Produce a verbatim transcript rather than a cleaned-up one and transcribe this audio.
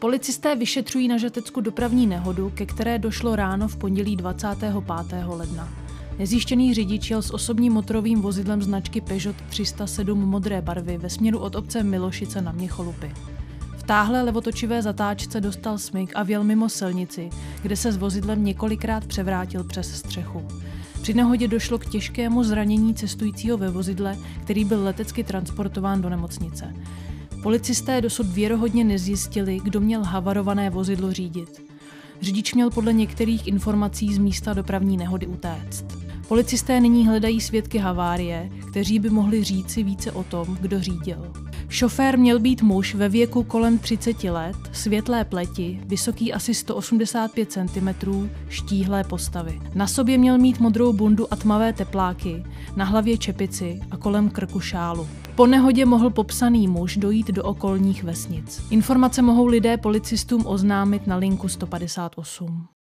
Policisté vyšetřují na Žatecku dopravní nehodu, ke které došlo ráno v pondělí dvacátého pátého ledna. Nezjištěný řidič jel s osobním motorovým vozidlem značky Peugeot tři sta sedm modré barvy ve směru od obce Milošice na Měcholupy. V táhlé levotočivé zatáčce dostal smyk a vjel mimo silnici, kde se s vozidlem několikrát převrátil přes střechu. Při nehodě došlo k těžkému zranění cestujícího ve vozidle, který byl letecky transportován do nemocnice. Policisté dosud věrohodně nezjistili, kdo měl havarované vozidlo řídit. Řidič měl podle některých informací z místa dopravní nehody utéct. Policisté nyní hledají svědky havárie, kteří by mohli říci více o tom, kdo řídil. Šofér měl být muž ve věku kolem třiceti let, světlé pleti, vysoký asi sto osmdesát pět centimetrů, štíhlé postavy. Na sobě měl mít modrou bundu a tmavé tepláky, na hlavě čepici a kolem krku šálu. Po nehodě mohl popsaný muž dojít do okolních vesnic. Informace mohou lidé policistům oznámit na linku sto padesát osm.